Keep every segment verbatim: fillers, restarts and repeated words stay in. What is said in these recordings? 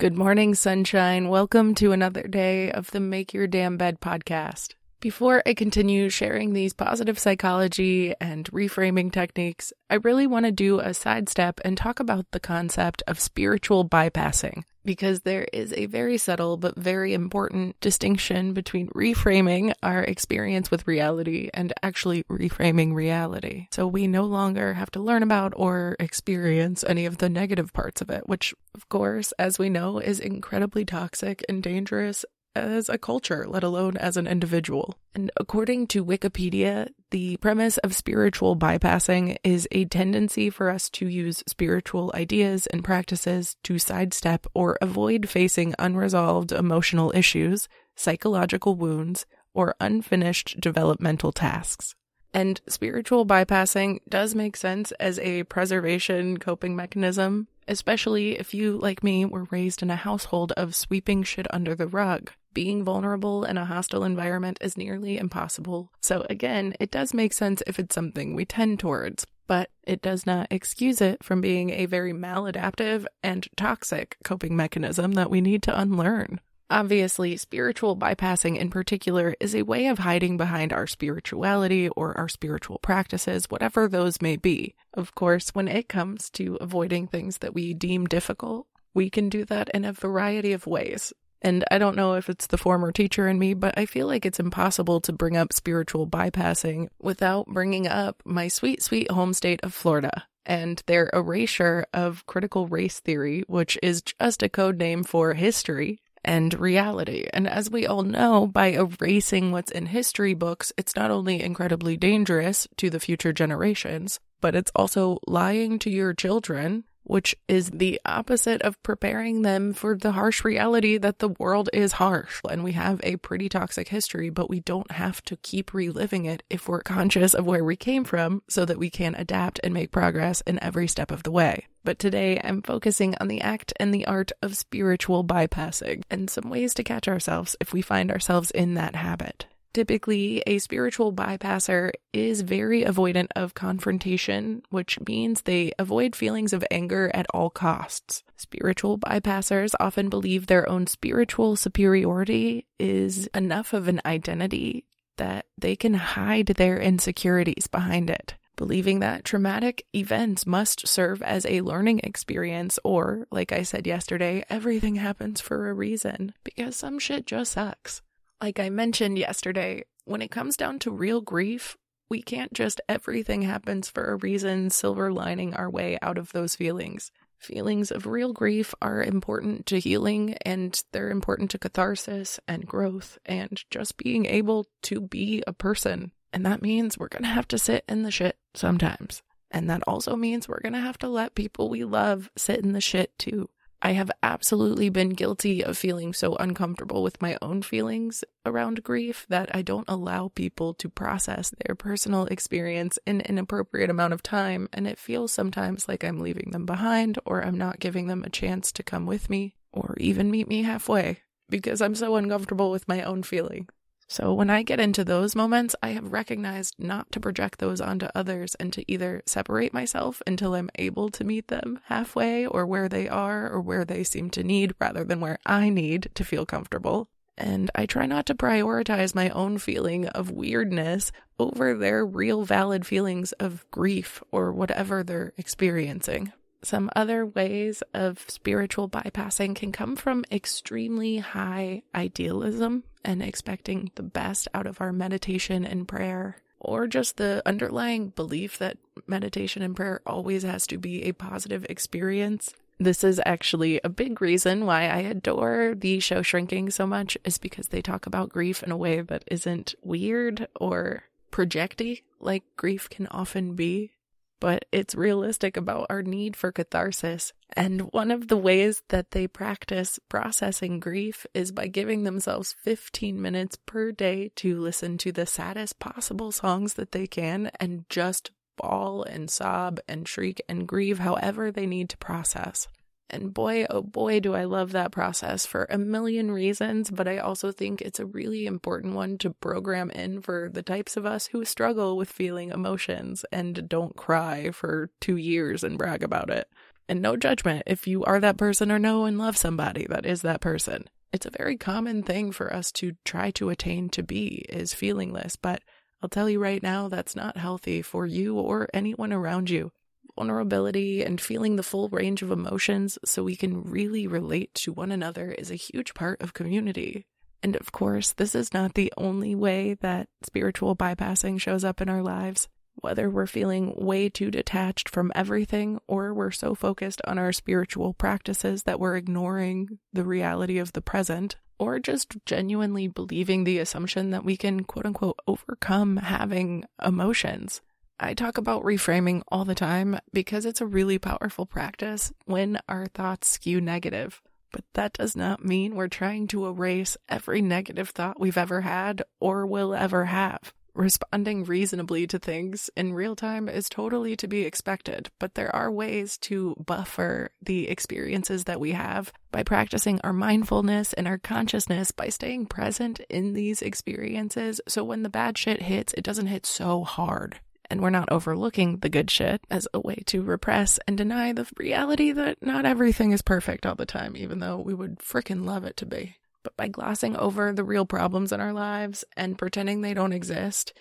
Good morning, sunshine. Welcome to another day of the Make Your Damn Bed podcast. Before I continue sharing these positive psychology and reframing techniques, I really want to do a sidestep and talk about the concept of spiritual bypassing, because there is a very subtle but very important distinction between reframing our experience with reality and actually reframing reality. So we no longer have to learn about or experience any of the negative parts of it, which, of course, as we know, is incredibly toxic and dangerous as a culture, let alone as an individual. And according to Wikipedia, the premise of spiritual bypassing is a tendency for us to use spiritual ideas and practices to sidestep or avoid facing unresolved emotional issues, psychological wounds, or unfinished developmental tasks. And spiritual bypassing does make sense as a preservation coping mechanism, especially if you, like me, were raised in a household of sweeping shit under the rug. Being vulnerable in a hostile environment is nearly impossible. So again, it does make sense if it's something we tend towards, but it does not excuse it from being a very maladaptive and toxic coping mechanism that we need to unlearn. Obviously, spiritual bypassing in particular is a way of hiding behind our spirituality or our spiritual practices, whatever those may be. Of course, when it comes to avoiding things that we deem difficult, we can do that in a variety of ways. And I don't know if it's the former teacher in me, but I feel like it's impossible to bring up spiritual bypassing without bringing up my sweet, sweet home state of Florida and their erasure of critical race theory, which is just a code name for history and reality. And as we all know, by erasing what's in history books, it's not only incredibly dangerous to the future generations, but it's also lying to your children, which is the opposite of preparing them for the harsh reality that the world is harsh. And we have a pretty toxic history, but we don't have to keep reliving it if we're conscious of where we came from so that we can adapt and make progress in every step of the way. But today I'm focusing on the act and the art of spiritual bypassing and some ways to catch ourselves if we find ourselves in that habit. Typically, a spiritual bypasser is very avoidant of confrontation, which means they avoid feelings of anger at all costs. Spiritual bypassers often believe their own spiritual superiority is enough of an identity that they can hide their insecurities behind it, believing that traumatic events must serve as a learning experience or, like I said yesterday, everything happens for a reason because some shit just sucks. Like I mentioned yesterday, when it comes down to real grief, we can't just everything happens for a reason silver lining our way out of those feelings. Feelings of real grief are important to healing, and they're important to catharsis and growth and just being able to be a person. And that means we're going to have to sit in the shit sometimes. And that also means we're going to have to let people we love sit in the shit too. I have absolutely been guilty of feeling so uncomfortable with my own feelings around grief that I don't allow people to process their personal experience in an appropriate amount of time, and it feels sometimes like I'm leaving them behind, or I'm not giving them a chance to come with me or even meet me halfway because I'm so uncomfortable with my own feelings. So when I get into those moments, I have recognized not to project those onto others and to either separate myself until I'm able to meet them halfway or where they are or where they seem to need rather than where I need to feel comfortable. And I try not to prioritize my own feeling of weirdness over their real valid feelings of grief or whatever they're experiencing. Some other ways of spiritual bypassing can come from extremely high idealism and expecting the best out of our meditation and prayer, or just the underlying belief that meditation and prayer always has to be a positive experience. This is actually a big reason why I adore the show Shrinking so much, is because they talk about grief in a way that isn't weird or projecty like grief can often be. But it's realistic about our need for catharsis. And one of the ways that they practice processing grief is by giving themselves fifteen minutes per day to listen to the saddest possible songs that they can and just bawl and sob and shriek and grieve however they need to process. And boy, oh boy, do I love that process for a million reasons, but I also think it's a really important one to program in for the types of us who struggle with feeling emotions and don't cry for two years and brag about it. And no judgment if you are that person or know and love somebody that is that person. It's a very common thing for us to try to attain to be, is feelingless, but I'll tell you right now, that's not healthy for you or anyone around you. Vulnerability and feeling the full range of emotions so we can really relate to one another is a huge part of community. And of course, this is not the only way that spiritual bypassing shows up in our lives. Whether we're feeling way too detached from everything, or we're so focused on our spiritual practices that we're ignoring the reality of the present, or just genuinely believing the assumption that we can quote-unquote overcome having emotions. I talk about reframing all the time because it's a really powerful practice when our thoughts skew negative. But that does not mean we're trying to erase every negative thought we've ever had or will ever have. Responding reasonably to things in real time is totally to be expected, but there are ways to buffer the experiences that we have by practicing our mindfulness and our consciousness, by staying present in these experiences so when the bad shit hits, it doesn't hit so hard. And we're not overlooking the good shit as a way to repress and deny the reality that not everything is perfect all the time, even though we would frickin' love it to be. But by glossing over the real problems in our lives and pretending they don't exist,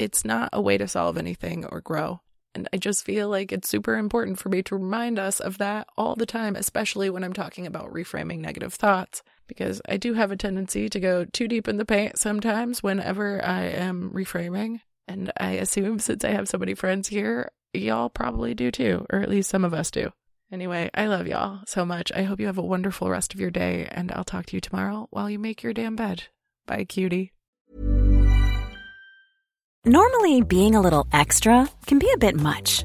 it's not a way to solve anything or grow. And I just feel like it's super important for me to remind us of that all the time, especially when I'm talking about reframing negative thoughts, because I do have a tendency to go too deep in the paint sometimes whenever I am reframing. And I assume since I have so many friends here, y'all probably do too, or at least some of us do. Anyway, I love y'all so much. I hope you have a wonderful rest of your day, and I'll talk to you tomorrow while you make your damn bed. Bye, cutie. Normally, being a little extra can be a bit much,